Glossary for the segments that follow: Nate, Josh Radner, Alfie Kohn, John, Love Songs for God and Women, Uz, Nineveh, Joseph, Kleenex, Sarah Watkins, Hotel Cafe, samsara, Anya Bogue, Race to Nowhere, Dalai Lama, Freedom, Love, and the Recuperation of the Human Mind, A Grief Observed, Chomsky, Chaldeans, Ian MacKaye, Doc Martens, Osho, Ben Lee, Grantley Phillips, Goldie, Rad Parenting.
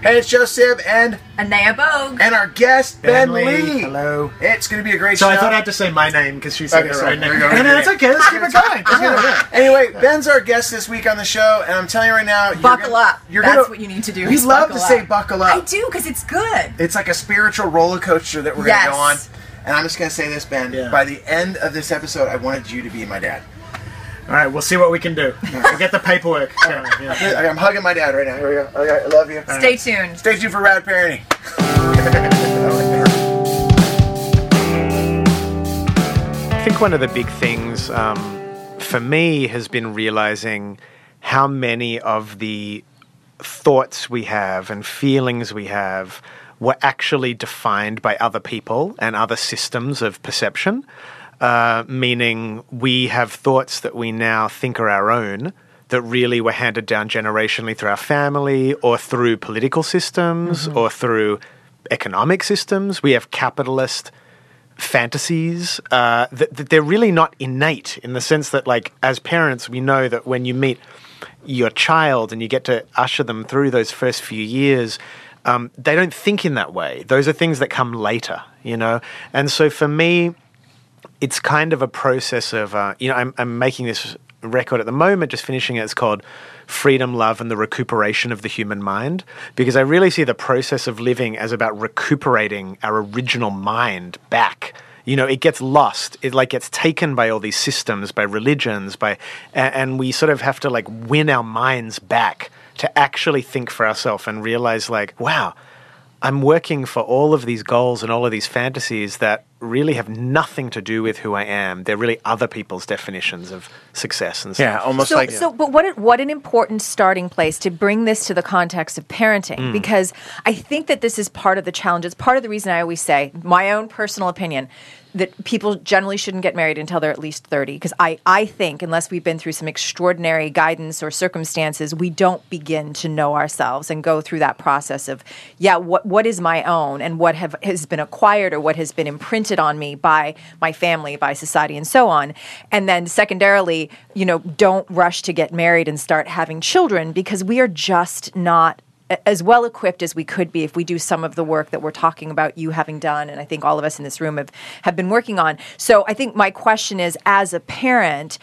Hey, it's Joseph and Anya Bogue. And our guest, Ben Lee. Hello. It's going to be a great show. So I thought I had to say my name because she said it right now. And it's okay. Let's keep it going. Anyway, Ben's our guest this week on the show, and I'm telling you right now, buckle up. That's what you need to do. We love to say buckle up. I do, because it's good. It's like a spiritual roller coaster that we're going to go on. And I'm just going to say this, Ben. Yeah. By the end of this episode, I wanted you to be my dad. All right, we'll see what we can do. We'll get the paperwork. I'm hugging my dad right now. Here we go. Okay, I love you. Stay tuned. Stay tuned for Rad Parenting. I think one of the big things for me has been realizing how many of the thoughts we have and feelings we have were actually defined by other people and other systems of perception. Meaning we have thoughts that we now think are our own that really were handed down generationally through our family or through political systems or through economic systems. We have capitalist fantasies that they're really not innate, in the sense that, like, as parents, we know that when you meet your child and you get to usher them through those first few years, they don't think in that way. Those are things that come later, you know? And so for me, it's kind of a process of, I'm making this record at the moment, just finishing it. It's called Freedom, Love, and the Recuperation of the Human Mind, because I really see the process of living as about recuperating our original mind back. You know, it gets lost. It gets taken by all these systems, by religions, and we sort of have to win our minds back to actually think for ourselves and realize wow, I'm working for all of these goals and all of these fantasies that really have nothing to do with who I am. They're really other people's definitions of success and stuff. Yeah, almost like... So, but what an important starting place to bring this to the context of parenting, because I think that this is part of the challenge. It's part of the reason I always say, my own personal opinion, that people generally shouldn't get married until they're at least 30, because I think, unless we've been through some extraordinary guidance or circumstances, we don't begin to know ourselves and go through that process of, what is my own, and what has been acquired or what has been imprinted on me by my family, by society, and so on. And then secondarily, don't rush to get married and start having children, because we are just not as well equipped as we could be if we do some of the work that we're talking about you having done, and I think all of us in this room have been working on. So I think my question is, as a parent,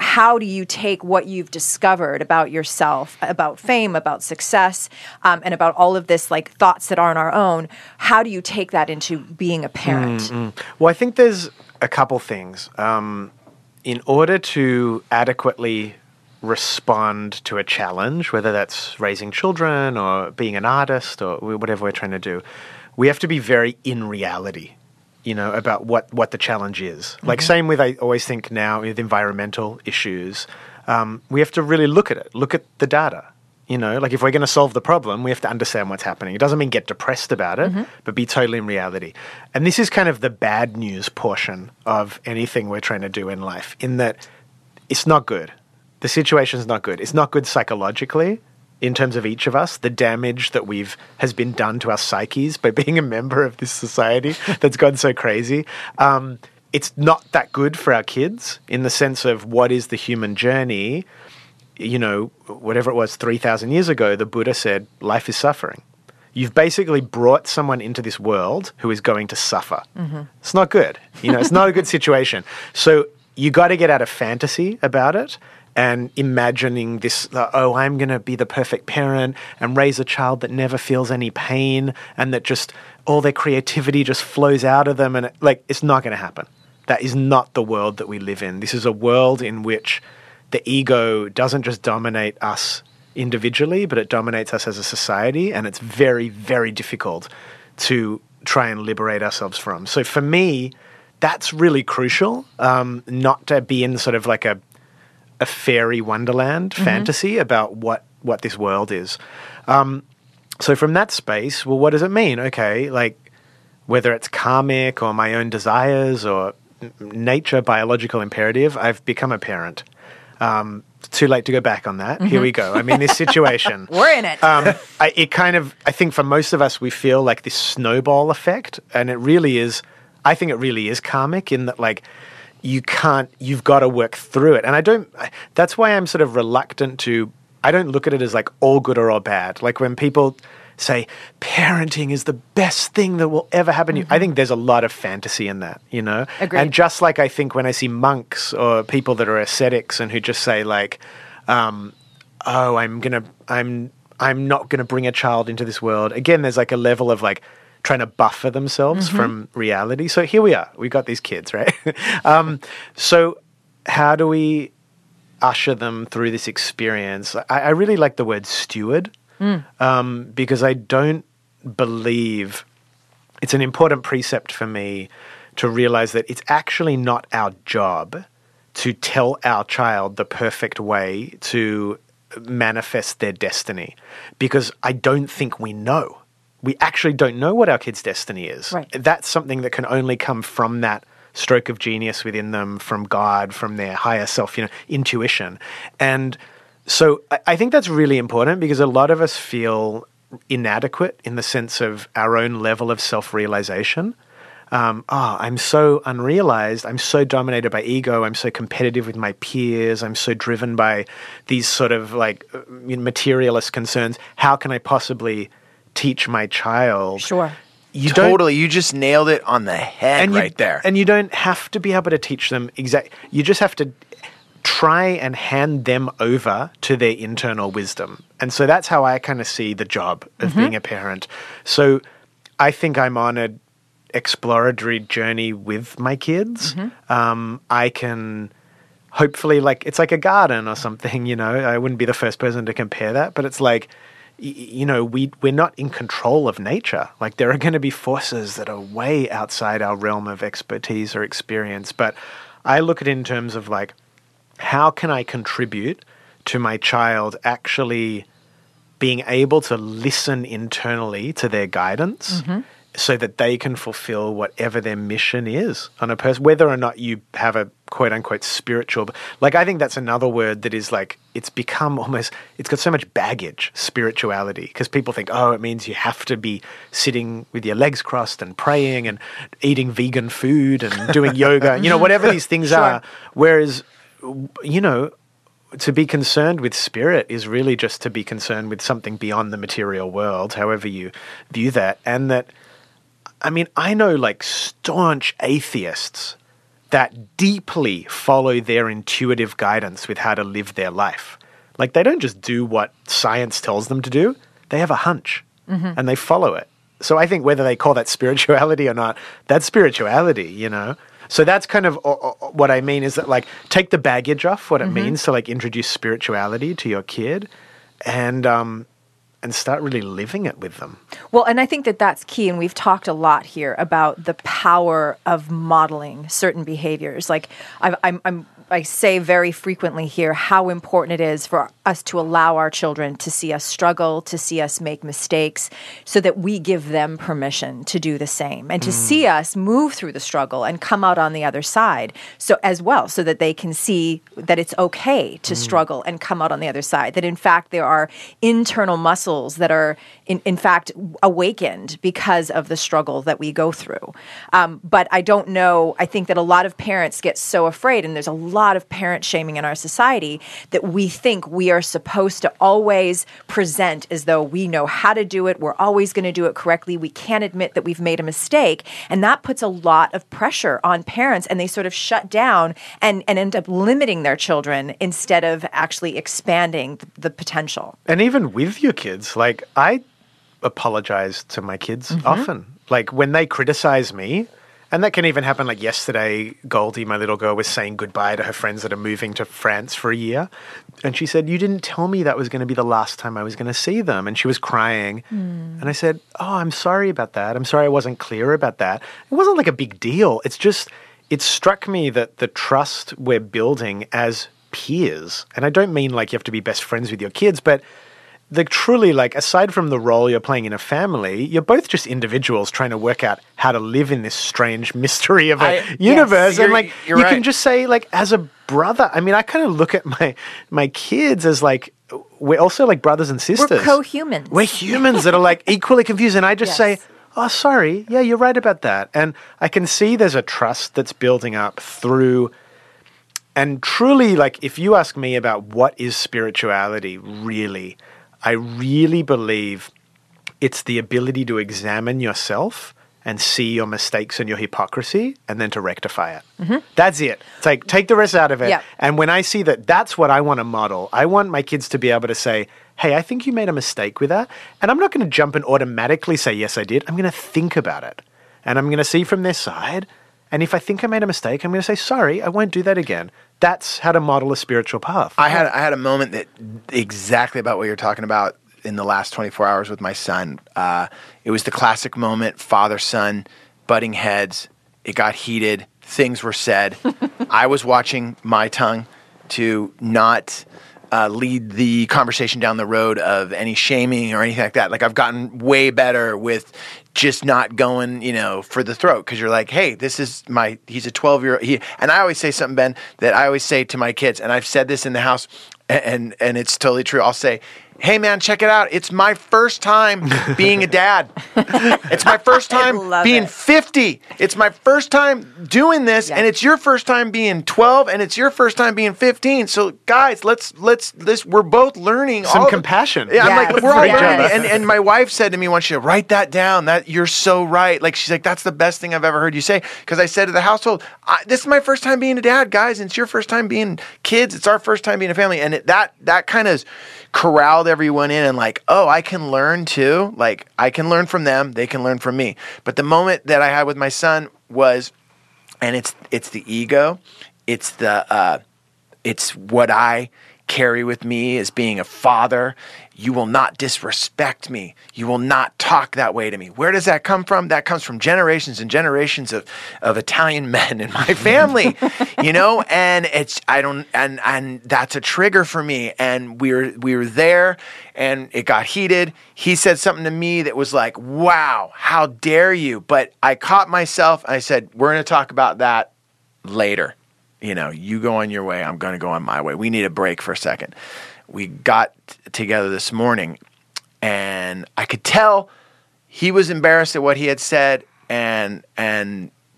how do you take what you've discovered about yourself, about fame, about success, and about all of this thoughts that aren't our own, how do you take that into being a parent? Well, I think there's a couple things. In order to adequately respond to a challenge, whether that's raising children or being an artist or whatever we're trying to do, we have to be very in reality, about what the challenge is. Mm-hmm. Same with, I always think now, with environmental issues, we have to really look at it, look at the data. If we're going to solve the problem, we have to understand what's happening. It doesn't mean get depressed about it, but be totally in reality. And this is kind of the bad news portion of anything we're trying to do in life, in that it's not good. The situation's not good. It's not good psychologically in terms of each of us. The damage that has been done to our psyches by being a member of this society that's gone so crazy. It's not that good for our kids, in the sense of, what is the human journey? Whatever it was, 3,000 years ago, the Buddha said, life is suffering. You've basically brought someone into this world who is going to suffer. Mm-hmm. It's not good. It's not a good situation. So you got to get out of fantasy about it, and imagining this, I'm going to be the perfect parent and raise a child that never feels any pain, and that just all their creativity just flows out of them. And it's not going to happen. That is not the world that we live in. This is a world in which the ego doesn't just dominate us individually, but it dominates us as a society. And it's very, very difficult to try and liberate ourselves from. So for me, that's really crucial, not to be in sort of a fairy wonderland fantasy about what this world is. So from that space, well, what does it mean? Okay, whether it's karmic or my own desires or nature, biological imperative, I've become a parent. Too late to go back on that. Here we go. I mean, this situation. We're in it. I think for most of us, we feel like this snowball effect, and it really is karmic, in that you've got to work through it. And that's why I'm sort of reluctant I don't look at it as all good or all bad. When people say parenting is the best thing that will ever happen to you. I think there's a lot of fantasy in that, you know? Agreed. And just like I think when I see monks or people that are ascetics and who just say like, oh, I'm not going to bring a child into this world. Again, there's like a level of like trying to buffer themselves from reality. So here we are. We've got these kids, right? So how do we usher them through this experience? I really like the word steward because I don't believe it's an important precept for me to realize that it's actually not our job to tell our child the perfect way to manifest their destiny, because I don't think we know. We actually don't know what our kid's destiny is. Right. That's something that can only come from that stroke of genius within them, from God, from their higher self, you know, intuition. And so I think that's really important, because a lot of us feel inadequate in the sense of our own level of self-realization. I'm so unrealized. I'm so dominated by ego. I'm so competitive with my peers. I'm so driven by these sort of like materialist concerns. How can I possibly teach my child? Sure. You just nailed it on the head right there. And you don't have to be able to teach them exactly. You just have to try and hand them over to their internal wisdom. And so that's how I kind of see the job of being a parent. So I think I'm on a exploratory journey with my kids. I can hopefully, like, it's like a garden or something, you know. I wouldn't be the first person to compare that, but it's like, you know, we're not in control of nature. Like, there are going to be forces that are way outside our realm of expertise or experience. But I look at it in terms of like, how can I contribute to my child actually being able to listen internally to their guidance so that they can fulfill whatever their mission is on a person, whether or not you have a quote unquote spiritual, like, I think that's another word that is like, it's become almost, it's got so much baggage, spirituality, because people think, oh, it means you have to be sitting with your legs crossed and praying and eating vegan food and doing yoga, you know, whatever these things are. Whereas, you know, to be concerned with spirit is really just to be concerned with something beyond the material world, however you view that. And that, I mean, I know like staunch atheists that deeply follow their intuitive guidance with how to live their life. Like, they don't just do what science tells them to do. They have a hunch and they follow it. So I think whether they call that spirituality or not, that's spirituality, you know? So that's kind of what I mean, is that like, take the baggage off what it means to like introduce spirituality to your kid and start really living it with them. Well, and I think that that's key. And we've talked a lot here about the power of modeling certain behaviors. Like, I say very frequently here how important it is for us to allow our children to see us struggle, to see us make mistakes, so that we give them permission to do the same and to see us move through the struggle and come out on the other side, so as well, so that they can see that it's okay to struggle and come out on the other side, that in fact there are internal muscles that are in fact awakened because of the struggle that we go through. But I don't know, I think that a lot of parents get so afraid, and there's a lot of parent shaming in our society, that we think we are supposed to always present as though we know how to do it, we're always going to do it correctly, we can't admit that we've made a mistake, and that puts a lot of pressure on parents, and they sort of shut down and end up limiting their children instead of actually expanding the potential. And even with your kids, like, I apologize to my kids often. Like, when they criticize me, and that can even happen, like yesterday, Goldie, my little girl, was saying goodbye to her friends that are moving to France for a year. And she said, you didn't tell me that was going to be the last time I was going to see them. And she was crying. And I said, oh, I'm sorry about that. I'm sorry I wasn't clear about that. It wasn't like a big deal. It's just, it struck me that the trust we're building as peers, and I don't mean like you have to be best friends with your kids, but the truly, like, aside from the role you're playing in a family, you're both just individuals trying to work out how to live in this strange mystery of a universe. And like, you right. can just say, like, as a brother, I mean, I kind of look at my kids as like, we're also like brothers and sisters. We're co-humans. We're humans that are like equally confused. And I just say, oh, sorry. Yeah, you're right about that. And I can see there's a trust that's building up through. And truly, like, if you ask me about what is spirituality really, I really believe It's the ability to examine yourself and see your mistakes and your hypocrisy and then to rectify it. Mm-hmm. That's it. It's like, take the rest out of it. Yeah. And when I see that, that's what I want to model. I want my kids to be able to say, hey, I think you made a mistake with that. And I'm not going to jump and automatically say, yes, I did. I'm going to think about it. And I'm going to see from their side. And if I think I made a mistake, I'm going to say, sorry, I won't do that again. That's how to model a spiritual path. I had a moment that exactly about what you're talking about in the last 24 hours with my son. It was the classic moment, father-son, butting heads. It got heated. Things were said. I was watching my tongue to not lead the conversation down the road of any shaming or anything like that. Like, I've gotten way better with just not going, for the throat. Because you're like, hey, this is he's a 12-year-old. And I always say something, Ben, that I always say to my kids, and I've said this in the house, and it's totally true. I'll say, hey, man, check it out. It's my first time being a dad. It's my first time being 50. It's my first time doing this, yeah. And it's your first time being 12, and it's your first time being 15. So, guys, let's we're both learning. Some compassion. Yeah, yes. I'm like, we're all learning. And my wife said to me once, she said, write that down. That you're so right. Like, she's like, that's the best thing I've ever heard you say. Because I said to the household, this is my first time being a dad, guys, and it's your first time being kids. It's our first time being a family. And that kind of corralled everyone in and like, oh, I can learn too. Like, I can learn from them. They can learn from me. But the moment that I had with my son was, and it's the ego. It's it's what I carry with me as being a father. You will not disrespect me. You will not talk that way to me. Where does that come from? That comes from generations and generations of Italian men in my family, and and that's a trigger for me. And we were there and it got heated. He said something to me that was like, wow, how dare you? But I caught myself. I said, we're going to talk about that later. You go on your way. I'm going to go on my way. We need a break for a second. We got together this morning, and I could tell he was embarrassed at what he had said, and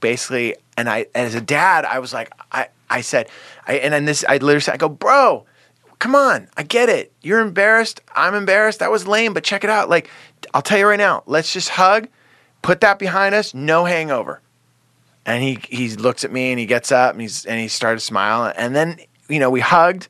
basically, and I, as a dad, I was like, I go, bro, come on, I get it. You're embarrassed. I'm embarrassed. That was lame, but check it out. Like, I'll tell you right now, let's just hug, put that behind us, no hangover. And he looks at me, and he gets up, and he started smiling, and then we hugged.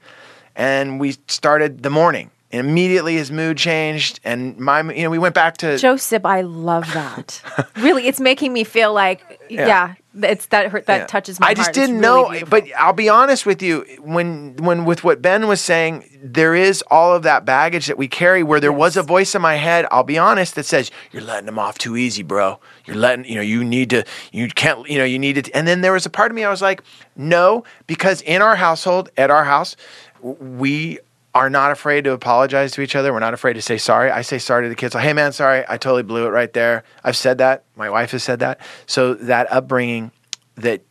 And we started the morning. And immediately his mood changed. And we went back to Joseph. I love that. Really, it's making me feel like, it's that hurt that touches my heart. I just didn't know. Beautiful. But I'll be honest with you. When with what Ben was saying, there is all of that baggage that we carry. Where there was a voice in my head, I'll be honest, that says, "You're letting them off too easy, bro. You're letting you need to." And then there was a part of me I was like, no, because in our household, at our house, we are not afraid to apologize to each other. We're not afraid to say sorry. I say sorry to the kids. Like, hey, man, sorry. I totally blew it right there. I've said that. My wife has said that. So that upbringing that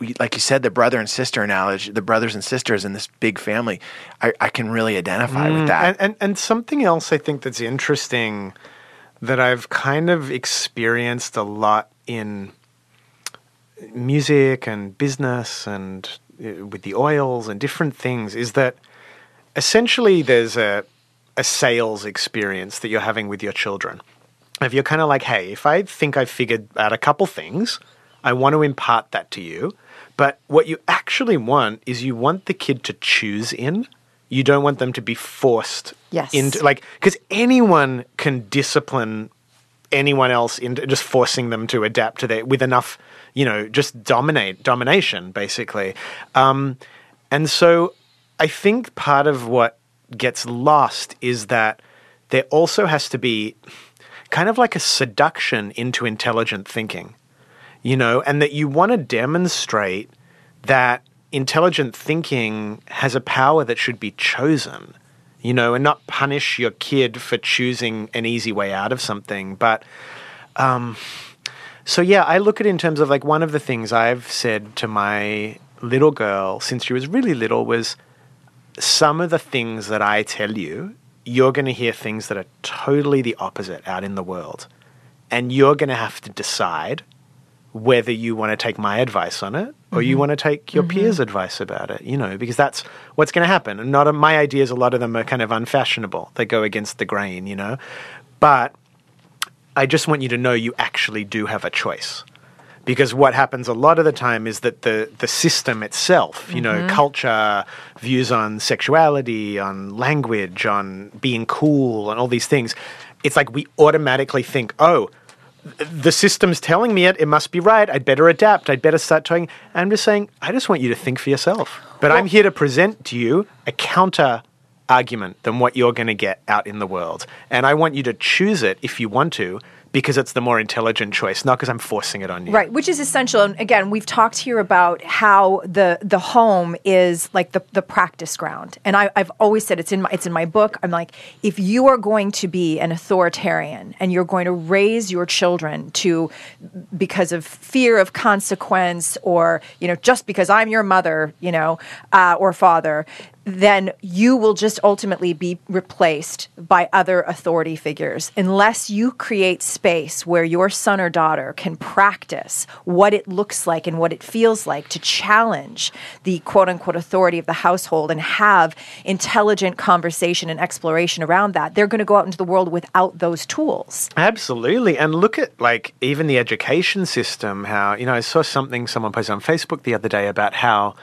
we, like you said, the brother and sister analogy, the brothers and sisters in this big family, I can really identify with that. And something else I think that's interesting that I've kind of experienced a lot in music and business and with the oils and different things is that essentially there's a sales experience that you're having with your children. If you're kind of like, hey, if I think I've figured out a couple things, I want to impart that to you. But what you actually want is you want the kid to choose in. You don't want them to be forced into, like, because anyone can discipline anyone else into just forcing them to adapt to their, with enough, just domination basically. And so I think part of what gets lost is that there also has to be kind of like a seduction into intelligent thinking, and that you want to demonstrate that intelligent thinking has a power that should be chosen, and not punish your kid for choosing an easy way out of something. But, so yeah, I look at it in terms of like one of the things I've said to my little girl since she was really little was some of the things that I tell you, you're going to hear things that are totally the opposite out in the world. And you're going to have to decide whether you want to take my advice on it or you want to take your peers' advice about it, because that's what's going to happen. And my ideas, a lot of them are kind of unfashionable. They go against the grain, but I just want you to know you actually do have a choice. Because what happens a lot of the time is that the system itself, you know, culture, views on sexuality, on language, on being cool, and all these things, it's like we automatically think, oh, the system's telling me it must be right. I'd better adapt. I'd better start talking. And I'm just saying, I just want you to think for yourself. But I'm here to present to you a counter argument than what you're going to get out in the world. And I want you to choose it if you want to, because it's the more intelligent choice, not because I'm forcing it on you. Right, which is essential. And again, we've talked here about how the home is like the practice ground. And I've always said, it's in my book, I'm like, if you are going to be an authoritarian and you're going to raise your children because of fear of consequence, or, you know, just because I'm your mother, you know, or father, then you will just ultimately be replaced by other authority figures unless you create space where your son or daughter can practice what it looks like and what it feels like to challenge the quote-unquote authority of the household and have intelligent conversation and exploration around that. They're going to go out into the world without those tools. Absolutely. And look at, like, even the education system, how, you know, I saw something someone posted on Facebook the other day about how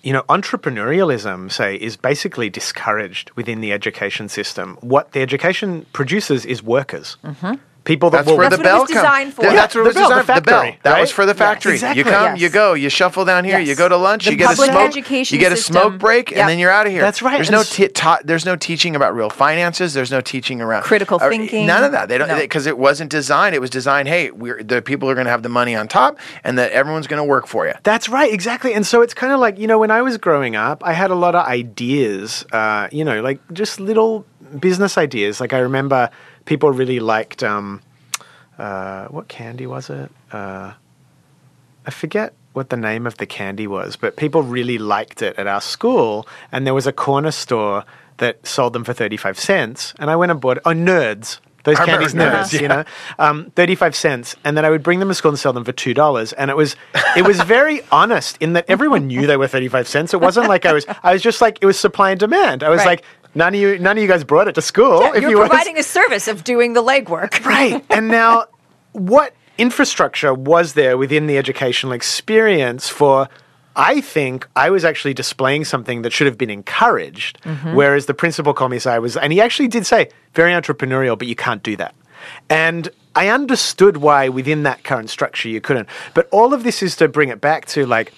you know, entrepreneurialism, say, is basically discouraged within the education system. What the education produces is workers. Mm-hmm. People that will... That's what it was designed for. That's what it was designed for. The bell. That was for the factory. Exactly. You come, you go, you shuffle down here, you go to lunch, you get a smoke, break, and then you're out of here. That's right. There's no teaching about real finances. There's no teaching around critical thinking. None of that. They don't, because it wasn't designed. It was designed, hey, the people are going to have the money on top, and that everyone's going to work for you. That's right. Exactly. And so it's kind of like, you know, when I was growing up, I had a lot of ideas, you know, like just little business ideas. Like I remember... people really liked, what candy was it? I forget what the name of the candy was, but people really liked it at our school. And there was a corner store that sold them for 35 cents. And I went and bought it. Oh, Nerds. Those candies, Nerds, you know, 35 cents. And then I would bring them to school and sell them for $2. And it was very honest in that everyone knew they were 35 cents. It wasn't like I was just like, it was supply and demand. I was like, None of you guys brought it to school. Yeah, you're providing a service of doing the legwork. Right. And now, what infrastructure was there within the educational experience for, I think, I was actually displaying something that should have been encouraged, whereas the principal commissar was, and he actually did say, very entrepreneurial, but you can't do that. And I understood why within that current structure you couldn't. But all of this is to bring it back to, like,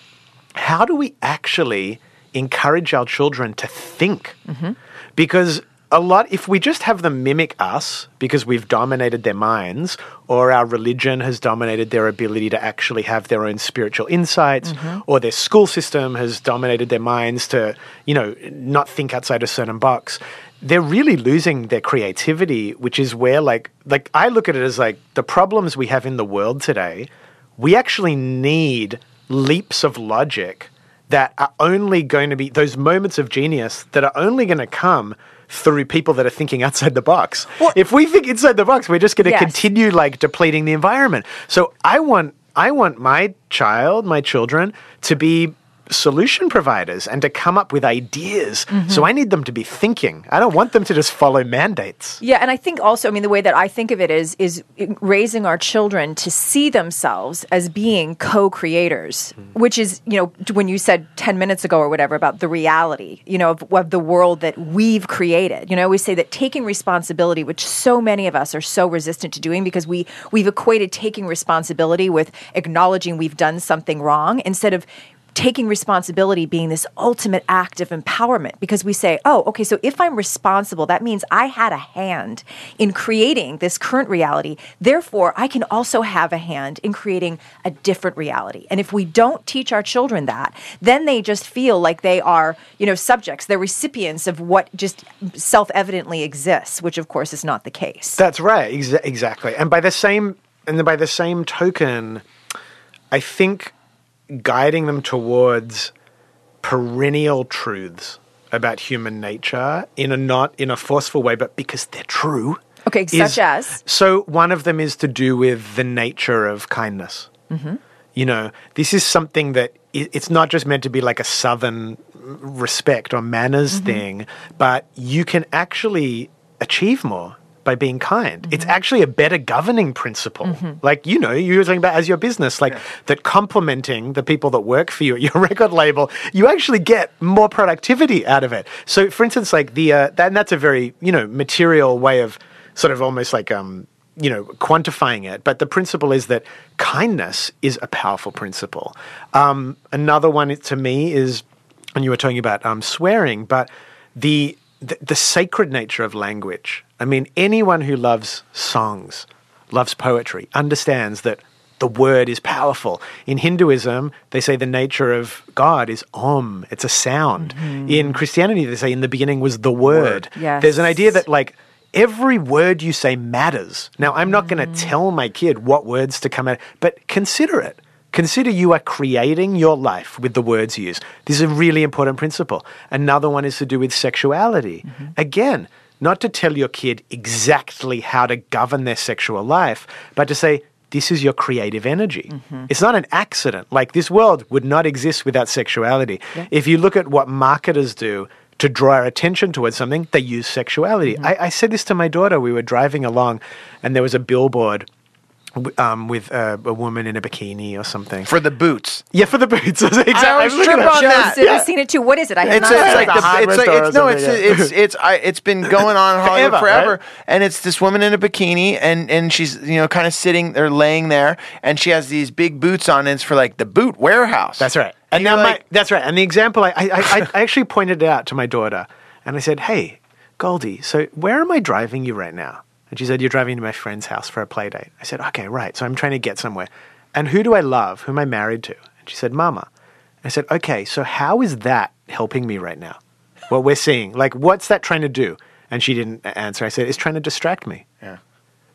how do we actually encourage our children to think? Mm-hmm. Because if we just have them mimic us because we've dominated their minds, or our religion has dominated their ability to actually have their own spiritual insights, or their school system has dominated their minds to, you know, not think outside a certain box, they're really losing their creativity, which is where, like I look at it as, like, the problems we have in the world today, we actually need leaps of logic that are only going to be those moments of genius that are only going to come through people that are thinking outside the box. Well, if we think inside the box, we're just going to continue, like, depleting the environment. So I want my children to be solution providers and to come up with ideas. So I need them to be thinking. I don't want them to just follow mandates. Yeah, and I think also, I mean, the way that I think of it is raising our children to see themselves as being co-creators, which is, you know, when you said 10 minutes ago or whatever about the reality, you know, of the world that we've created. You know, I always say that taking responsibility, which so many of us are so resistant to doing because we've equated taking responsibility with acknowledging we've done something wrong instead of taking responsibility being this ultimate act of empowerment, because we say, oh, okay, so if I'm responsible, that means I had a hand in creating this current reality. Therefore, I can also have a hand in creating a different reality. And if we don't teach our children that, then they just feel like they are, you know, subjects. They're recipients of what just self-evidently exists, which, of course, is not the case. That's right. Exactly. And by the same token, I think guiding them towards perennial truths about human nature not in a forceful way, but because they're true. Okay, such as? So one of them is to do with the nature of kindness. Mm-hmm. You know, this is something that it's not just meant to be like a Southern respect or manners thing, but you can actually achieve more by being kind. Mm-hmm. It's actually a better governing principle. Mm-hmm. Like, you know, you were talking about as your business, like that complimenting the people that work for you at your record label, you actually get more productivity out of it. So, for instance, like the, and that's a very, you know, material way of sort of almost like, you know, quantifying it. But the principle is that kindness is a powerful principle. Another one to me is, and you were talking about swearing, but the sacred nature of language. I mean, anyone who loves songs, loves poetry, understands that the word is powerful. In Hinduism, they say the nature of God is Om. It's a sound. Mm-hmm. In Christianity, they say in the beginning was the word. Yes. There's an idea that like every word you say matters. Now, I'm not going to tell my kid what words to come out, but consider it. Consider you are creating your life with the words you use. This is a really important principle. Another one is to do with sexuality. Mm-hmm. Again, not to tell your kid exactly how to govern their sexual life, but to say, this is your creative energy. Mm-hmm. It's not an accident. Like, this world would not exist without sexuality. Yeah. If you look at what marketers do to draw our attention towards something, they use sexuality. Mm-hmm. I said this to my daughter. We were driving along and there was a billboard with a woman in a bikini or something. For the boots. Yeah, for the boots. Exactly. I always trip on that. I've seen it too. What is it? I have not seen it. It's been going on in Hollywood forever. Right? And it's this woman in a bikini and she's, you know, kind of sitting or laying there and she has these big boots on and it's for like the boot warehouse. That's right. And now like, that's right. And the example, I actually pointed it out to my daughter and I said, hey, Goldie, so where am I driving you right now? And she said, you're driving to my friend's house for a play date. I said, okay, right. So I'm trying to get somewhere. And who do I love? Who am I married to? And she said, Mama. I said, okay, so how is that helping me right now? What we're seeing, like, what's that trying to do? And she didn't answer. I said, it's trying to distract me. Yeah.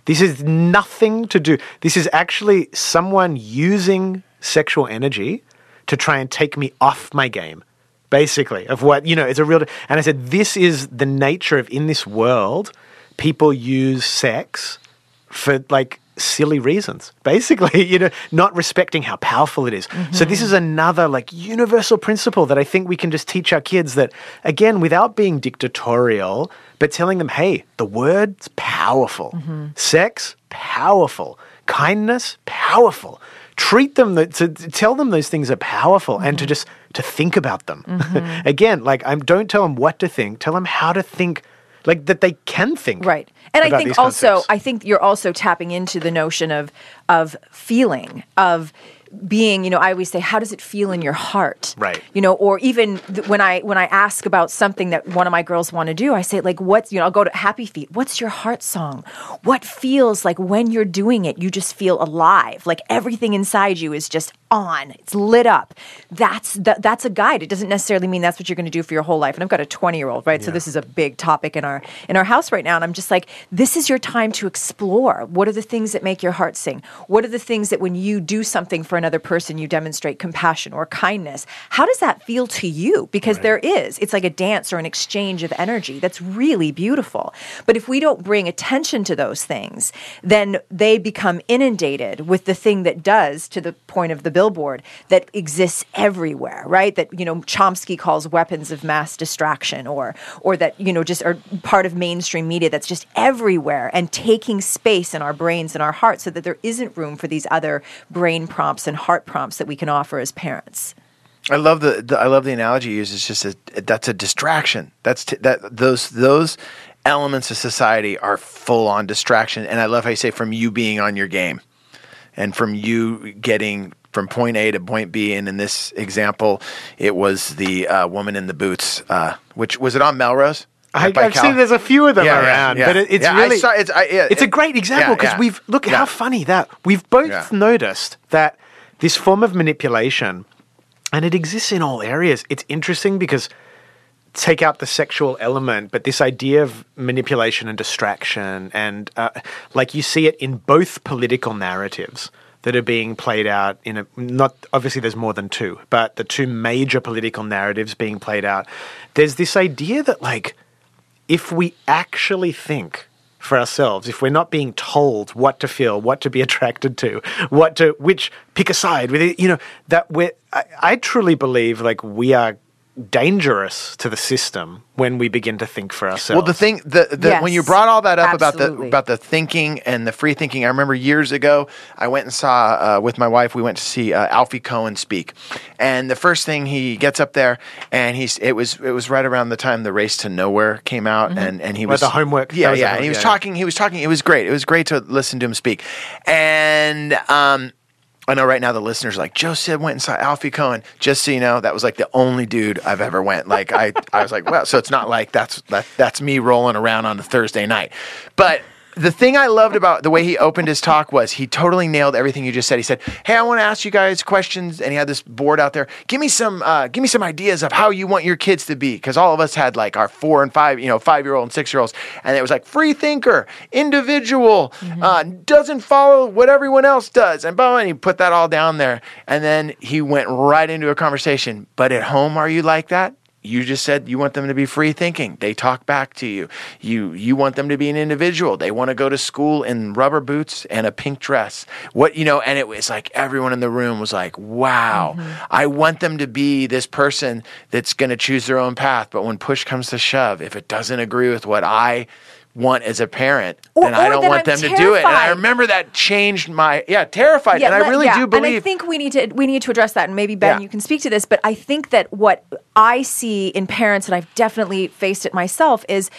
This is nothing to do. This is actually someone using sexual energy to try and take me off my game. Basically, of what, you know, it's a real, and I said, this is the nature of in this world, people use sex for like silly reasons, basically, you know, not respecting how powerful it is. Mm-hmm. So this is another like universal principle that I think we can just teach our kids that, again, without being dictatorial, but telling them, hey, the word's powerful. Mm-hmm. Sex, powerful. Kindness, powerful. Treat them, to tell them those things are powerful mm-hmm. and to just, to think about them. Mm-hmm. Again, like don't tell them what to think, tell them how to think. Like that they can think. Right. And I think also, concepts. I think you're also tapping into the notion of feeling, of being, you know, I always say, how does it feel in your heart? Right. You know, or even when I ask about something that one of my girls want to do, I say like, what's, you know, I'll go to Happy Feet. What's your heart song? What feels like when you're doing it, you just feel alive. Like everything inside you is just on. It's lit up. That's a guide. It doesn't necessarily mean that's what you're going to do for your whole life. And I've got a 20-year-old, right? Yeah. So this is a big topic in our house right now. And I'm just like, this is your time to explore. What are the things that make your heart sing? What are the things that when you do something for another person, you demonstrate compassion or kindness? How does that feel to you? Because it's like a dance or an exchange of energy. That's really beautiful. But if we don't bring attention to those things, then they become inundated with the thing that does, to the point of the billboard, that exists everywhere, right? That, you know, Chomsky calls weapons of mass distraction, or that, you know, just are part of mainstream media that's just everywhere and taking space in our brains and our hearts so that there isn't room for these other brain prompts and heart prompts that we can offer as parents. I love the analogy you use. It's just that's a distraction. Those elements of society are full on distraction. And I love how you say from you being on your game and from you getting from point A to point B, and in this example, it was the woman in the boots. Which was it on Melrose? I've seen there's a few of them around, but it's really it's a great example because we've how funny that we've both noticed that this form of manipulation, and it exists in all areas. It's interesting because take out the sexual element, but this idea of manipulation and distraction, and like you see it in both political narratives that are being played out in a, not, obviously there's more than two, but the two major political narratives being played out. There's this idea that like, if we actually think for ourselves, if we're not being told what to feel, what to be attracted to, which pick a side with it, you know, that I truly believe like we are dangerous to the system when we begin to think for ourselves. Well, the thing, yes, when you brought all that up about the thinking and the free thinking, I remember years ago, I went and saw, with my wife, we went to see Alfie Kohn speak. And the first thing he gets up there, and it was right around the time the Race to Nowhere came out, mm-hmm. and he was the homework. Yeah. And he was talking. It was great. It was great to listen to him speak. And, I know right now the listeners are like, Joseph went and saw Alfie Kohn. Just so you know, that was like the only dude I've ever went. Like I was like, well, so it's not like that's me rolling around on a Thursday night. But the thing I loved about the way he opened his talk was he totally nailed everything you just said. He said, "Hey, I want to ask you guys questions," and he had this board out there. Give me some ideas of how you want your kids to be, because all of us had like our 4 and 5, 5-year-old and 6-year-olds, and it was like free thinker, individual, mm-hmm. Doesn't follow what everyone else does, and boom, and he put that all down there, and then he went right into a conversation. But at home, are you like that? You just said you want them to be free thinking. They talk back to you. You want them to be an individual. They want to go to school in rubber boots and a pink dress. And it was like everyone in the room was like, wow, mm-hmm. I want them to be this person that's going to choose their own path. But when push comes to shove, if it doesn't agree with what I want as a parent, and I don't want them to do it. And I remember that changed my terrified. Yeah, and I really do believe. And I think we need to address that. And maybe Ben, you can speak to this. But I think that what I see in parents, and I've definitely faced it myself, is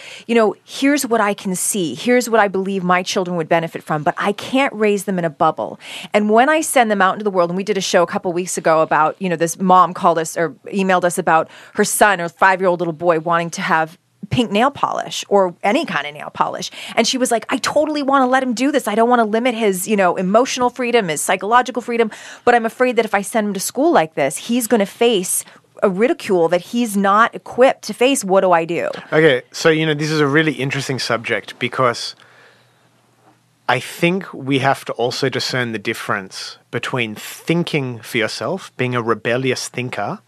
here's what I can see, here's what I believe my children would benefit from, but I can't raise them in a bubble. And when I send them out into the world, and we did a show a couple weeks ago about this mom called us or emailed us about her son, her 5-year-old little boy, wanting to have pink nail polish or any kind of nail polish. And she was like, I totally want to let him do this. I don't want to limit his, emotional freedom, his psychological freedom. But I'm afraid that if I send him to school like this, he's going to face a ridicule that he's not equipped to face. What do I do? Okay. So, this is a really interesting subject, because I think we have to also discern the difference between thinking for yourself, being a rebellious thinker,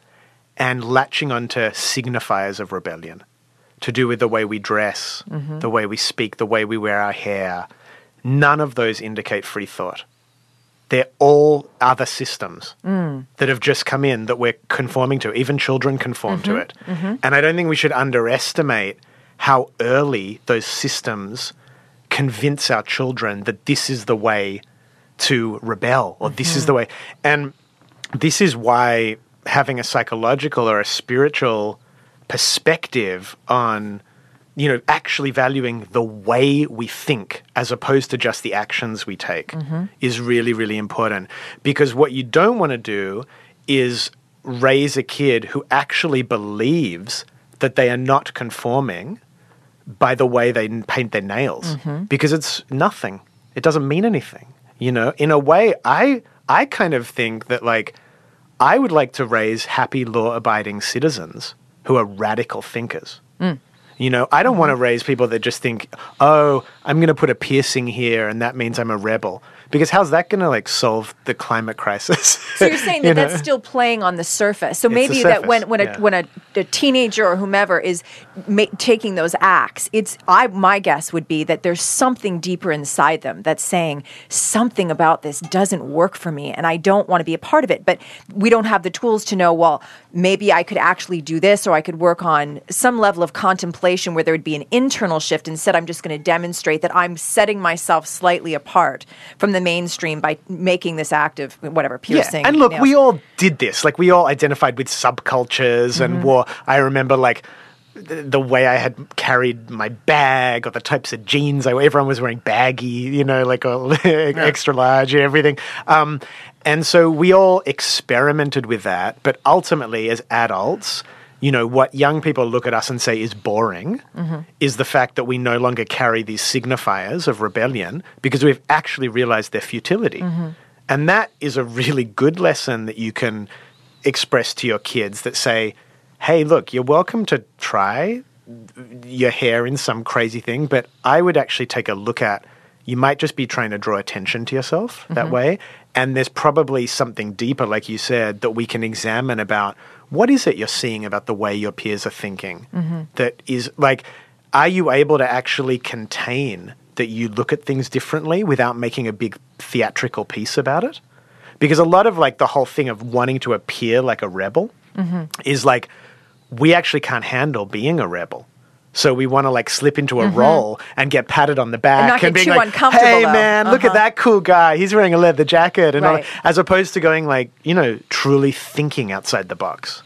and latching onto signifiers of rebellion. To do with the way we dress, mm-hmm. the way we speak, the way we wear our hair. None of those indicate free thought. They're all other systems that have just come in that we're conforming to. Even children conform mm-hmm. to it. Mm-hmm. And I don't think we should underestimate how early those systems convince our children that this is the way to rebel, or mm-hmm. this is the way. And this is why having a psychological or a spiritual perspective on, actually valuing the way we think as opposed to just the actions we take mm-hmm. is really, really important. Because what you don't want to do is raise a kid who actually believes that they are not conforming by the way they paint their nails, mm-hmm. because it's nothing. It doesn't mean anything. In a way, I kind of think that, like, I would like to raise happy, law-abiding citizens who are radical thinkers. I don't mm-hmm. want to raise people that just think, oh, I'm going to put a piercing here and that means I'm a rebel. Because how's that going to solve the climate crisis? So you're saying that that's still playing on the surface. So maybe that when a teenager or whomever is taking those acts, my guess would be that there's something deeper inside them that's saying something about this doesn't work for me and I don't want to be a part of it. But we don't have the tools to know, well, maybe I could actually do this, or I could work on some level of contemplation where there would be an internal shift. Instead, I'm just going to demonstrate that I'm setting myself slightly apart from the mainstream by making this act of whatever, piercing. Yeah. And look, we all did this. Like, we all identified with subcultures and mm-hmm. wore. I remember, like, the way I had carried my bag, or the types of jeans I wore. Everyone was wearing baggy, extra large, everything. And so we all experimented with that. But ultimately, as adults, what young people look at us and say is boring mm-hmm. is the fact that we no longer carry these signifiers of rebellion, because we've actually realized their futility. Mm-hmm. And that is a really good lesson that you can express to your kids, that say, hey, look, you're welcome to try your hair in some crazy thing, but I would actually take a look at, you might just be trying to draw attention to yourself mm-hmm. that way. And there's probably something deeper, like you said, that we can examine about, what is it you're seeing about the way your peers are thinking mm-hmm. that is, like, are you able to actually contain that you look at things differently without making a big theatrical piece about it? Because a lot of, like, the whole thing of wanting to appear like a rebel mm-hmm. is like, we actually can't handle being a rebel. So we want to like slip into a role and get patted on the back and being like, hey, man, look at that cool guy. He's wearing a leather jacket. And all, as opposed to going like, you know, truly thinking outside the box.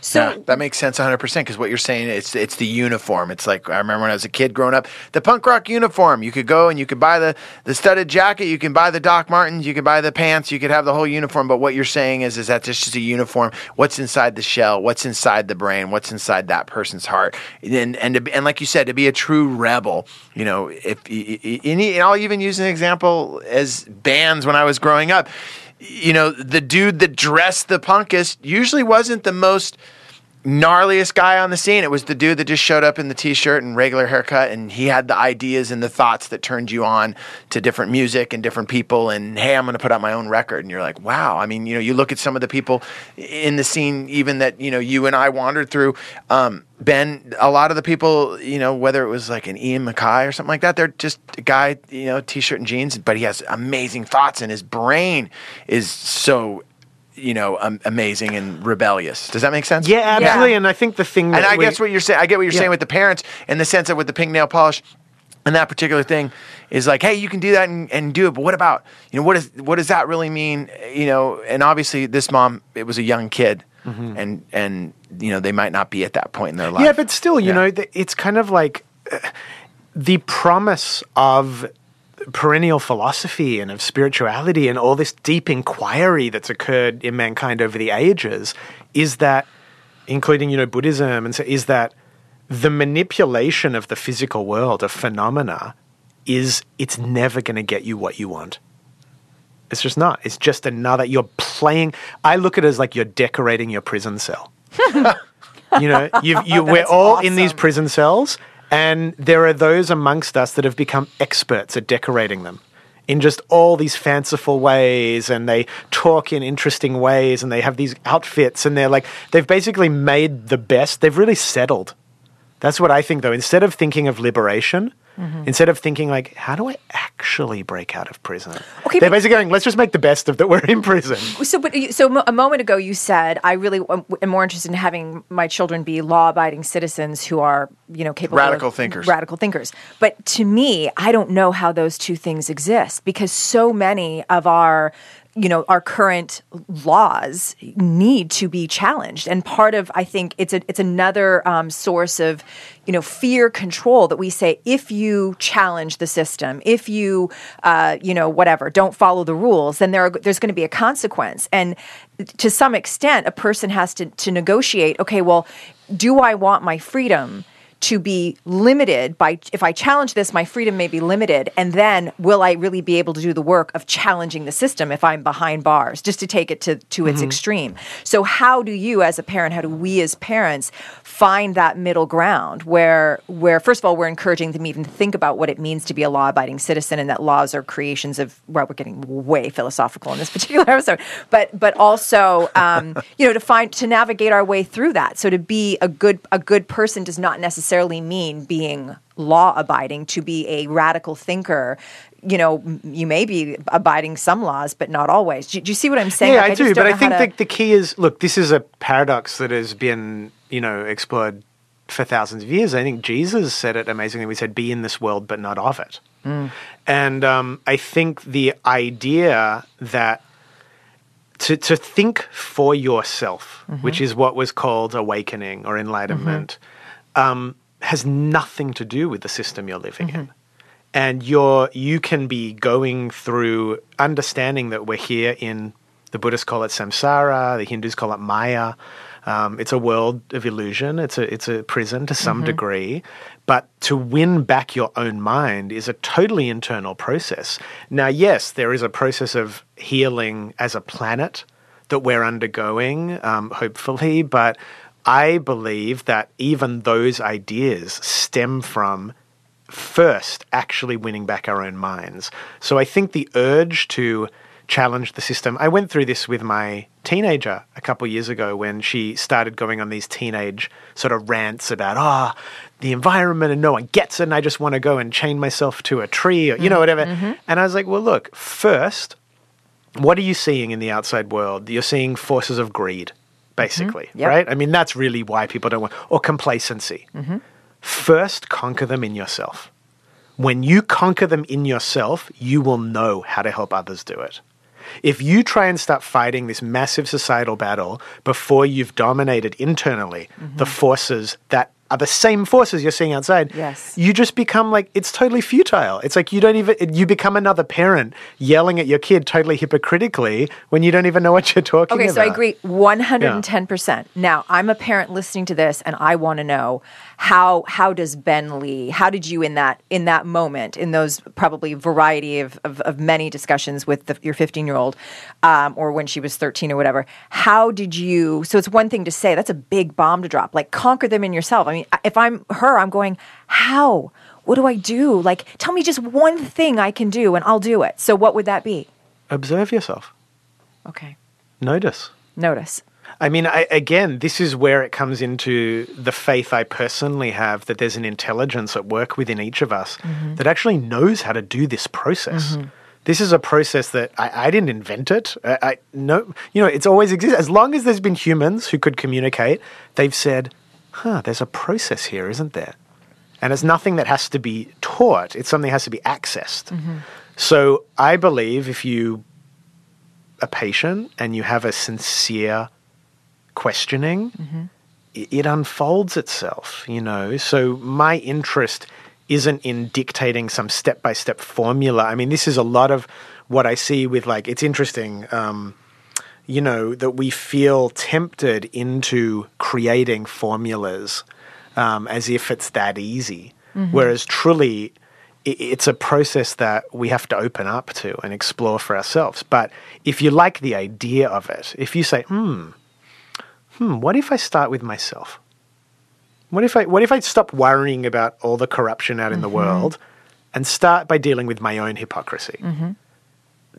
So yeah, that makes sense 100% because what you're saying, it's the uniform. It's like I remember when I was a kid growing up, the punk rock uniform. You could go and you could buy the studded jacket. You can buy the Doc Martens. You can buy the pants. You could have the whole uniform. But what you're saying is that this is a uniform. What's inside the shell? What's inside the brain? What's inside that person's heart? And like you said, to be a true rebel, you know, and I'll even use an example as bands when I was growing up. You know, the dude that dressed the punkest usually wasn't the most gnarliest guy on the scene. It was the dude that just showed up in the t-shirt and regular haircut, and he had the ideas and the thoughts that turned you on to different music and different people and, hey, I'm going to put out my own record. And you're like, wow. I mean, you know, you look at some of the people in the scene even that, you know, you and I wandered through, Ben, a lot of the people, you know, whether it was like an Ian MacKaye or something like that, they're just a guy, you know, t-shirt and jeans, but he has amazing thoughts and his brain is so, you know, amazing and rebellious. Does that make sense? Yeah, absolutely. Yeah. And I think the thing that I guess what you're saying, I get what you're saying with the parents in the sense that with the pink nail polish and that particular thing is like, hey, you can do that and do it, but what about, you know, what does that really mean? You know, and obviously this mom, it was a young kid. Mm-hmm. And you know, they might not be at that point in their life. Yeah, but still, you know, it's kind of like the promise of perennial philosophy and of spirituality and all this deep inquiry that's occurred in mankind over the ages is that, including, you know, Buddhism, and so is that the manipulation of the physical world of phenomena it's never going to get you what you want. It's just not. It's just another, you're playing. I look at it as like you're decorating your prison cell. You know, we're all awesome in these prison cells, and there are those amongst us that have become experts at decorating them in just all these fanciful ways, and they talk in interesting ways, and they have these outfits, and they're like, they've basically made the best. They've really settled. That's what I think, though. Instead of thinking of liberation, instead of thinking like, how do I actually break out of prison? Okay, they're basically going, let's just make the best of that we're in prison. So a moment ago you said, I really am more interested in having my children be law-abiding citizens who are, you know, capable radical thinkers. But to me, I don't know how those two things exist because so many of our, you know, our current laws need to be challenged. And part of, I think, it's another source of, you know, fear control that we say, if you challenge the system, if you, you know, whatever, don't follow the rules, then there's going to be a consequence. And to some extent, a person has to negotiate, okay, well, do I want my freedom to be limited by, if I challenge this, my freedom may be limited, and then will I really be able to do the work of challenging the system if I'm behind bars, just to take it to its extreme. So how do you as a parent, how do we as parents find that middle ground where first of all, we're encouraging them even to think about what it means to be a law-abiding citizen and that laws are creations of, well, we're getting way philosophical in this particular episode, but also, you know, to navigate our way through that. So to be a good person does not necessarily mean being law-abiding. To be a radical thinker, you know, you may be abiding some laws, but not always. Do you see what I'm saying? Yeah, like, I do, but I think the key is, look, this is a paradox that has been, you know, explored for thousands of years. I think Jesus said it amazingly. We said, be in this world, but not of it. Mm. And I think the idea that to think for yourself, which is what was called awakening or enlightenment, has nothing to do with the system you're living in. And you can be going through understanding that we're here in, the Buddhists call it samsara, the Hindus call it maya. It's a world of illusion. It's a prison to some degree. But to win back your own mind is a totally internal process. Now, yes, there is a process of healing as a planet that we're undergoing, hopefully, but I believe that even those ideas stem from first actually winning back our own minds. So I think the urge to challenge the system. I went through this with my teenager a couple years ago when she started going on these teenage sort of rants about, the environment and no one gets it and I just want to go and chain myself to a tree or, you know, whatever. And I was like, well, look, first, what are you seeing in the outside world? You're seeing forces of greed. basically, mm-hmm. yep. right? I mean, that's really why people don't want, or complacency. Mm-hmm. First, conquer them in yourself. When you conquer them in yourself, you will know how to help others do it. If you try and start fighting this massive societal battle before you've dominated internally mm-hmm. the forces that are the same forces you're seeing outside, yes. you just become like, it's totally futile. It's like you don't even, you become another parent yelling at your kid totally hypocritically when you don't even know what you're talking about. Okay, so I agree 110%. Yeah. Now, I'm a parent listening to this and I want to know how does Ben Lee, how did you in that moment, in those probably variety of many discussions with your 15-year-old or when she was 13 or whatever, how did you, so it's one thing to say, that's a big bomb to drop, like conquer them in yourself. I mean, if I'm her, I'm going, how? What do I do? Like, tell me just one thing I can do and I'll do it. So what would that be? Observe yourself. Okay. Notice. I mean, again, this is where it comes into the faith I personally have that there's an intelligence at work within each of us mm-hmm. that actually knows how to do this process. Mm-hmm. This is a process that I didn't invent it. I know, you know, it's always existed. As long as there's been humans who could communicate, they've said, there's a process here, isn't there? And it's nothing that has to be taught. It's something that has to be accessed. Mm-hmm. So I believe if you are patient and you have a sincere questioning, mm-hmm. it unfolds itself, you know. So my interest isn't in dictating some step-by-step formula. I mean, this is a lot of what I see with, like, it's interesting, you know, that we feel tempted into creating formulas as if it's that easy. Mm-hmm. Whereas truly, it's a process that we have to open up to and explore for ourselves. But if you like the idea of it, if you say, what if I start with myself? What if I stop worrying about all the corruption out in mm-hmm. the world and start by dealing with my own hypocrisy? Mm-hmm.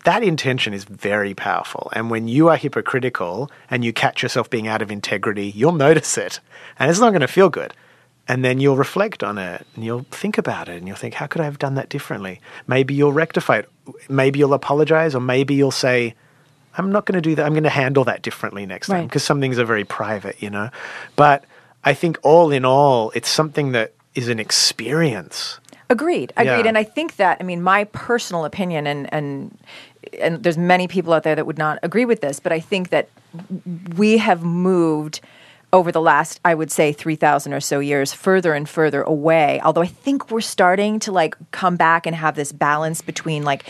That intention is very powerful. And when you are hypocritical and you catch yourself being out of integrity, you'll notice it and it's not going to feel good. And then you'll reflect on it and you'll think about it and you'll think, how could I have done that differently? Maybe you'll rectify it. Maybe you'll apologize, or maybe you'll say, I'm not going to do that. I'm going to handle that differently next time, because some things are very private, you know. But I think all in all, it's something that is an experience. Agreed. Yeah. And I think that, I mean, my personal opinion, and there's many people out there that would not agree with this, but I think that we have moved over the last, I would say, 3,000 or so years, further and further away. Although I think we're starting to like come back and have this balance between like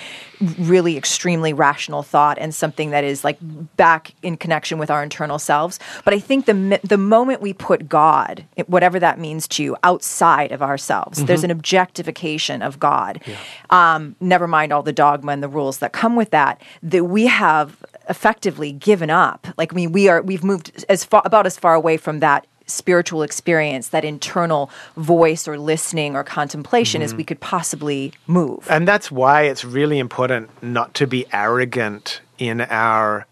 really extremely rational thought and something that is like back in connection with our internal selves. But I think the moment we put God, whatever that means to you, outside of ourselves, mm-hmm. there's an objectification of God. Yeah. Never mind all the dogma and the rules that come with that. That we have effectively given up. Like we've moved about as far away from that spiritual experience, that internal voice or listening or contemplation mm-hmm. as we could possibly move. And that's why it's really important not to be arrogant in our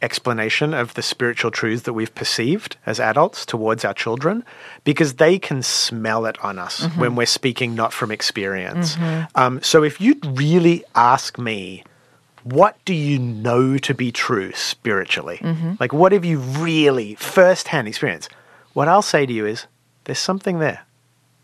explanation of the spiritual truths that we've perceived as adults towards our children, because they can smell it on us mm-hmm. when we're speaking not from experience. Mm-hmm. So if you really ask me, what do you know to be true spiritually? Mm-hmm. Like, what have you really firsthand experienced? What I'll say to you is, there's something there.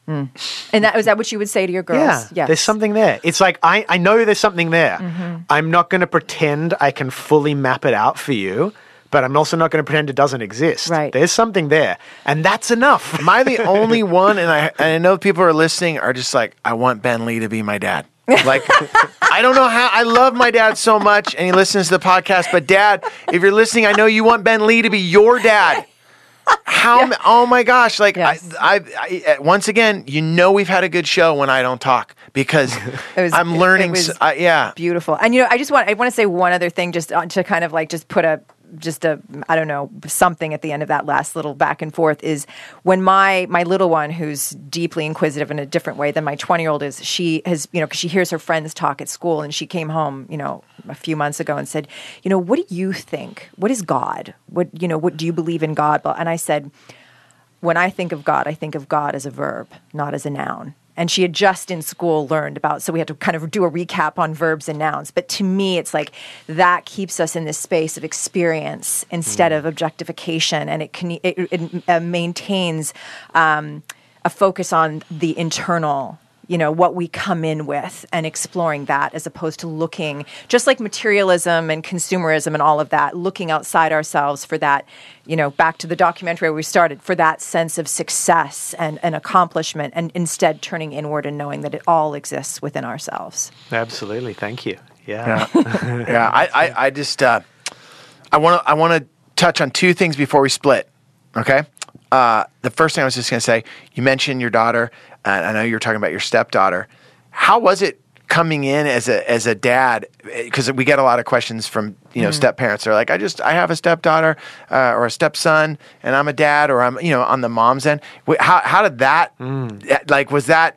Mm. And that was that what you would say to your girls? Yeah, yes. There's something there. It's like, I know there's something there. Mm-hmm. I'm not going to pretend I can fully map it out for you, but I'm also not going to pretend it doesn't exist. Right. There's something there. And that's enough. Am I the only one? And I know people who are listening are just like, I want Ben Lee to be my dad. Like, I don't know how. I love my dad so much, and he listens to the podcast. But Dad, if you're listening, I know you want Ben Lee to be your dad. How? Yeah. Oh my gosh! Like, yes. I once again, you know, we've had a good show when I don't talk, because I'm learning. It was beautiful. And you know, I want to say one other thing, just to kind of like just put a. Just a, I don't know, something at the end of that last little back and forth is when my little one, who's deeply inquisitive in a different way than my 20-year-old is, she has, you know, because she hears her friends talk at school, and she came home, you know, a few months ago and said, you know, what do you think? What is God? What do you believe in God? And I said, when I think of God as a verb, not as a noun. And she had just in school learned about, so we had to kind of do a recap on verbs and nouns. But to me, it's like that keeps us in this space of experience instead of objectification, and it maintains a focus on the internal, you know, what we come in with, and exploring that as opposed to looking, just like materialism and consumerism and all of that, looking outside ourselves for that, you know, back to the documentary where we started, for that sense of success and accomplishment, and instead turning inward and knowing that it all exists within ourselves. Absolutely. Thank you. Yeah. Yeah. Yeah. I just, I want to touch on two things before we split. Okay. The first thing I was just going to say, you mentioned your daughter, and I know you were talking about your stepdaughter. How was it coming in as a dad? Because we get a lot of questions from, you know, step parents. They're like, I have a stepdaughter or a stepson, and I'm a dad, or I'm, you know, on the mom's end. How did that like, was that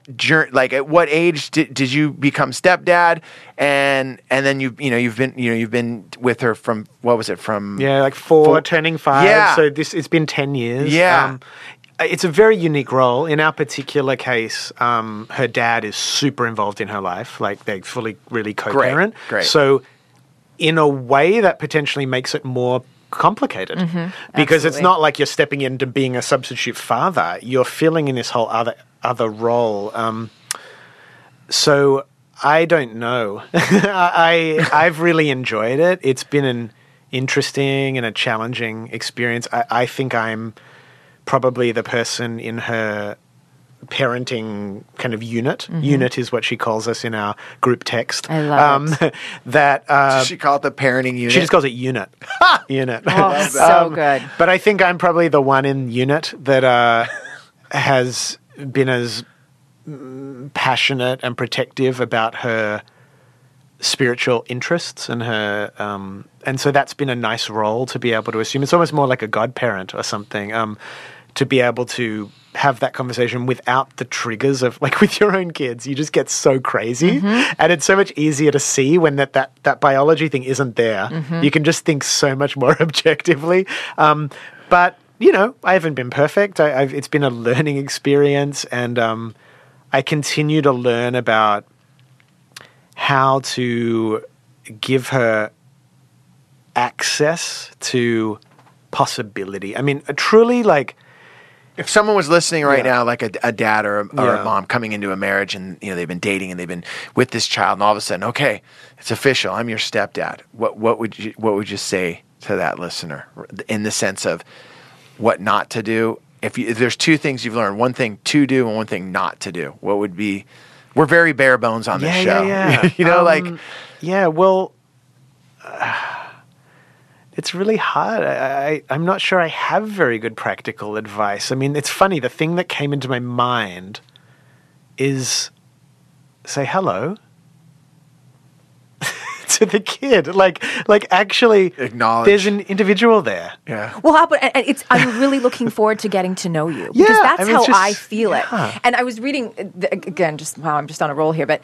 like, at what age did you become stepdad? And then you've been with her from, what was it, from like four turning 5. Yeah. So it's been 10 years. Yeah. It's a very unique role. In our particular case, her dad is super involved in her life. Like, they fully, really co-parent. Great. So in a way that potentially makes it more complicated, because it's not like you're stepping into being a substitute father. You're filling in this whole other role. So I don't know. I've really enjoyed it. It's been an interesting and a challenging experience. I think I'm probably the person in her parenting kind of unit. Mm-hmm. Unit is what she calls us in our group text. I love it. That, does she call it the parenting unit? She just calls it unit. Unit. Oh, so good. But I think I'm probably the one in unit that has been as passionate and protective about her spiritual interests and her, and so that's been a nice role to be able to assume. It's almost more like a godparent or something, to be able to have that conversation without the triggers of, like, with your own kids, you just get so crazy. Mm-hmm. And it's so much easier to see when that biology thing isn't there. Mm-hmm. You can just think so much more objectively. But, you know, I haven't been perfect. It's been a learning experience, and I continue to learn about how to give her access to possibility. I mean, truly, like, if someone was listening right now, like a dad or a mom coming into a marriage, and, you know, they've been dating and they've been with this child, and all of a sudden, okay, it's official, I'm your stepdad. What would you say to that listener, in the sense of what not to do? If there's two things you've learned, one thing to do and one thing not to do, what would be? We're very bare bones on this show. Yeah. You know, like, yeah, well, it's really hard. I'm not sure I have very good practical advice. I mean, it's funny. The thing that came into my mind is, say hello to the kid, like actually acknowledge there's an individual there. Yeah. Well, I'm really looking forward to getting to know you, because that's I feel it. And I was reading, again, just wow, I'm just on a roll here, but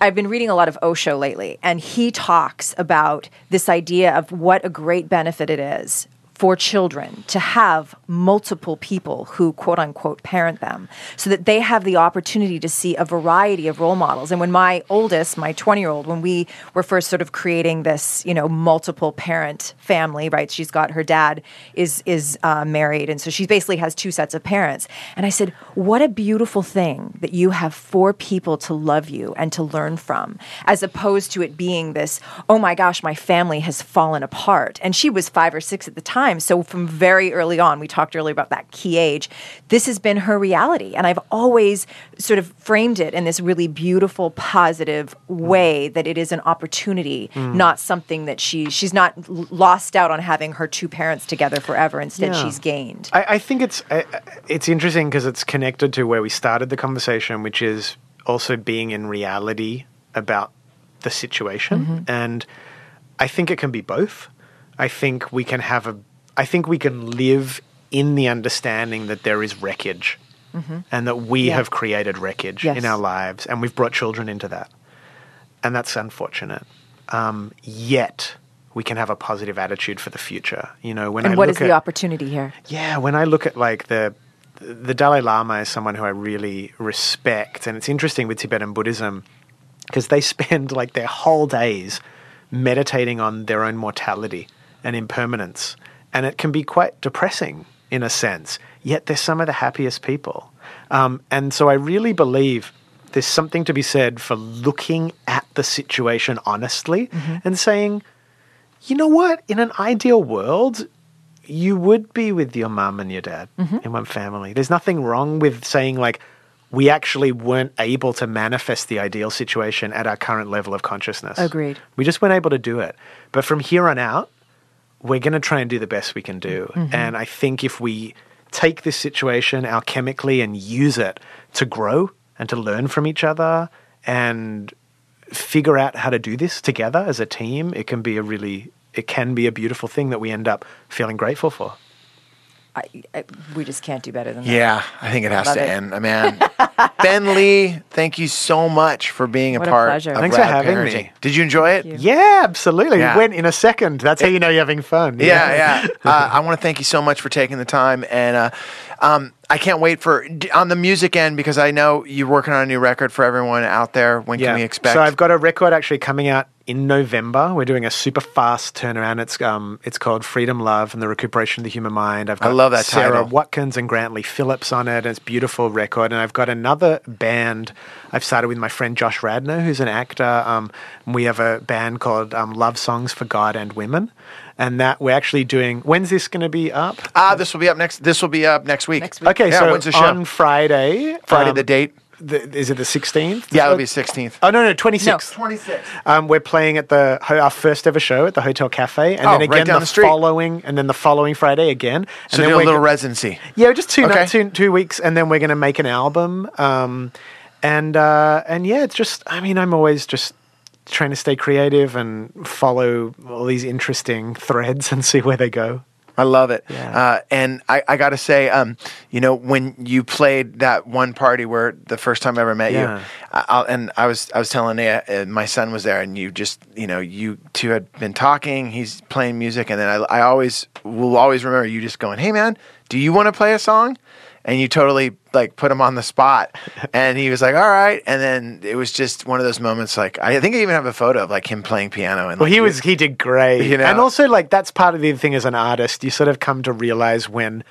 I've been reading a lot of Osho lately, and he talks about this idea of what a great benefit it is for children to have multiple people who, quote unquote, parent them, so that they have the opportunity to see a variety of role models. And when my oldest, my 20-year-old, when we were first sort of creating this, you know, multiple parent family, right? She's got, her dad is married, and so she basically has two sets of parents. And I said, what a beautiful thing that you have four people to love you and to learn from, as opposed to it being this, oh my gosh, my family has fallen apart. And she was 5 or 6 at the time. So from very early on, we talked earlier about that key age, this has been her reality. And I've always sort of framed it in this really beautiful, positive way, that it is an opportunity, not something that she's not lost out on having her two parents together forever. Instead, she's gained. I think it's interesting, because it's connected to where we started the conversation, which is also being in reality about the situation. Mm-hmm. And I think it can be both. I think we can live in the understanding that there is wreckage, and that we have created wreckage in our lives, and we've brought children into that. And that's unfortunate. Yet we can have a positive attitude for the future. You know, when I look at the opportunity here? Yeah, when I look at, like, the the Dalai Lama is someone who I really respect. And it's interesting with Tibetan Buddhism because they spend like their whole days meditating on their own mortality and impermanence. And it can be quite depressing in a sense, yet they're some of the happiest people. And so I really believe there's something to be said for looking at the situation honestly and saying, you know what, in an ideal world, you would be with your mum and your dad in one family. There's nothing wrong with saying like, we actually weren't able to manifest the ideal situation at our current level of consciousness. Agreed. We just weren't able to do it. But from here on out, we're going to try and do the best we can do. And I think if we take this situation alchemically and use it to grow and to learn from each other and figure out how to do this together as a team, it can be a really... It can be a beautiful thing that we end up feeling grateful for. We just can't do better than that. Yeah, I think it has to end. Man, Ben Lee, thank you so much for being a part of Rad Parenting. Thanks for having me. Did you enjoy it? Yeah, absolutely. Yeah. It went in a second. That's how you know you're having fun. Yeah. I want to thank you so much for taking the time. And I can't wait for, on the music end, because I know you're working on a new record for everyone out there. When can we expect? So I've got a record actually coming out in November. We're doing a super fast turnaround. It's called Freedom, Love, and the Recuperation of the Human Mind. I've got Sarah title. Watkins and Grantley Phillips on it. It's a beautiful record. And I've got another band I've started with my friend Josh Radner, who's an actor. We have a band called Love Songs for God and Women. And that we're actually doing. When's this going to be up? This will be up next. This will be up next week. Next week. Okay, so when's the show? On Friday. Friday, the date. Is it the 16th? Yeah, it'll be 16th. Oh, no, 26th. No, 26th. We're playing at our first ever show at the Hotel Cafe. And then again right down the street. And then the following Friday again. So do a little residency. Yeah, just two weeks. And then we're going to make an album. And yeah, it's just, I mean, I'm always just trying to stay creative and follow all these interesting threads and see where they go. I love it. Yeah. And I got to say, when you played that one party where the first time I ever met you, I was telling Nate, my son was there, and you just, you two had been talking, he's playing music, and then I will always remember you just going, hey man, do you want to play a song? And you totally like put him on the spot, and he was like, "All right." And then it was just one of those moments. Like I think I even have a photo of like him playing piano. And he did great, And also like that's part of the thing as an artist. You sort of come to realize when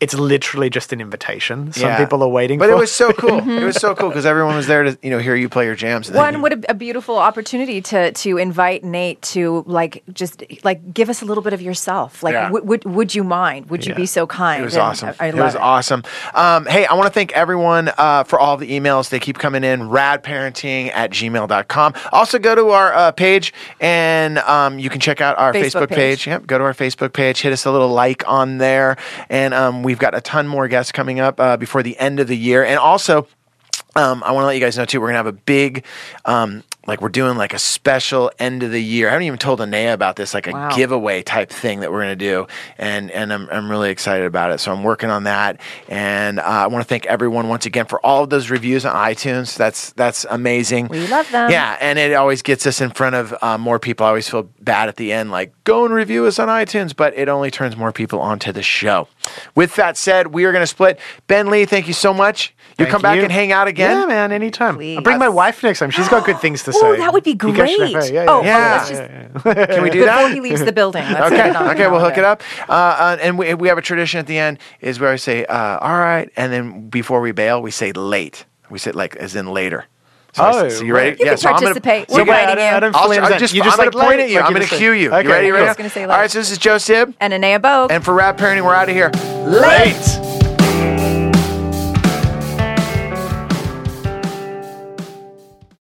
it's literally just an invitation. Some people are waiting. But it was so cool. It was so cool because everyone was there to hear you play your jams. And what a beautiful opportunity to invite Nate to give us a little bit of yourself. Would you mind? Would you be so kind? It was awesome. It was awesome. Hey, I want to thank everyone for all the emails. They keep coming in. radparenting@gmail.com. Also go to our page and you can check out our Facebook page. Yep, go to our Facebook page. Hit us a little like on there, and we've got a ton more guests coming up before the end of the year. And also, I want to let you guys know, too, we're going to have a big... we're doing a special end of the year. I haven't even told Anaya about this, a giveaway type thing that we're going to do. And I'm really excited about it. So I'm working on that. And I want to thank everyone once again for all of those reviews on iTunes. That's amazing. We love them. Yeah. And it always gets us in front of more people. I always feel bad at the end, go and review us on iTunes, but it only turns more people onto the show. With that said, we are going to split. Ben Lee, thank you so much. Come back and hang out again? Yeah, man, anytime. Please. I'll bring my wife next time. She's got good things to say. Oh, that would be great. Can we do that? Before he leaves the building. Okay, we'll hook it up. And we have a tradition at the end is where I say, all right. And then before we bail, we say late. We say as in later. So so you ready? You can participate. We're waiting you. I'm going to point at you. I'm going to cue you. You ready? All right, so this is Joseph. And Anya Bogue. And for Rad Parenting, we're out of here. Late.